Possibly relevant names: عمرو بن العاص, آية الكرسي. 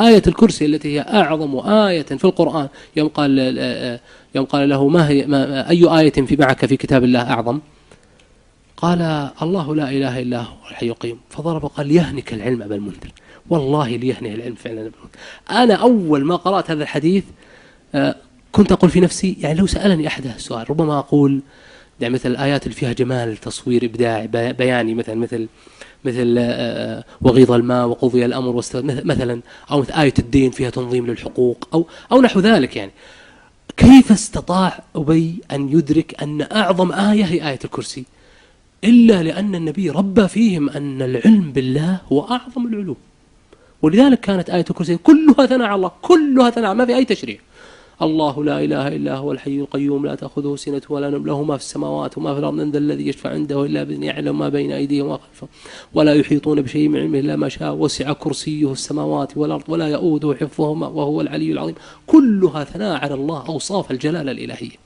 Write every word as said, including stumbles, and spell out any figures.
آية الكرسي التي هي أعظم آية في القرآن، يوم قال يوم قال له ما هي ما أي آية في معك في كتاب الله أعظم؟ قال الله لا إله إلا هو الحي القيوم. فضرب قال يهنك العلم أبا المنذر، والله ليهني العلم فعلا. أنا أول ما قرأت هذا الحديث كنت أقول في نفسي يعني لو سألني أحد السؤال ربما أقول يعني مثل الآيات اللي فيها جمال تصوير إبداع بياني مثلا مثل مثل وغيض الماء وقضي الأمر واستوى مثلا، أو مثل آية الدين فيها تنظيم للحقوق أو أو نحو ذلك. يعني كيف استطاع أبي أن يدرك أن أعظم آية هي آية الكرسي؟ إلا لأن النبي ربى فيهم أن العلم بالله هو أعظم العلوم، ولذلك كانت آية الكرسي كلها ثناء على الله، كلها ثناء، ما في أي تشريع. الله لا إله إلا هو الحي القيوم لا تأخذه سنة ولا نوم له ما في السماوات وما في الأرض عند الذي يشفع عنده إلا بإذنه يعلم ما بين أيديهم وما خلفهم ولا يحيطون بشيء من علمه إلا ما شاء وسع كرسيه السماوات والأرض ولا يؤوده حفظهما وهو العلي العظيم. كلها ثناء على الله، أوصاف الجلالة الإلهية.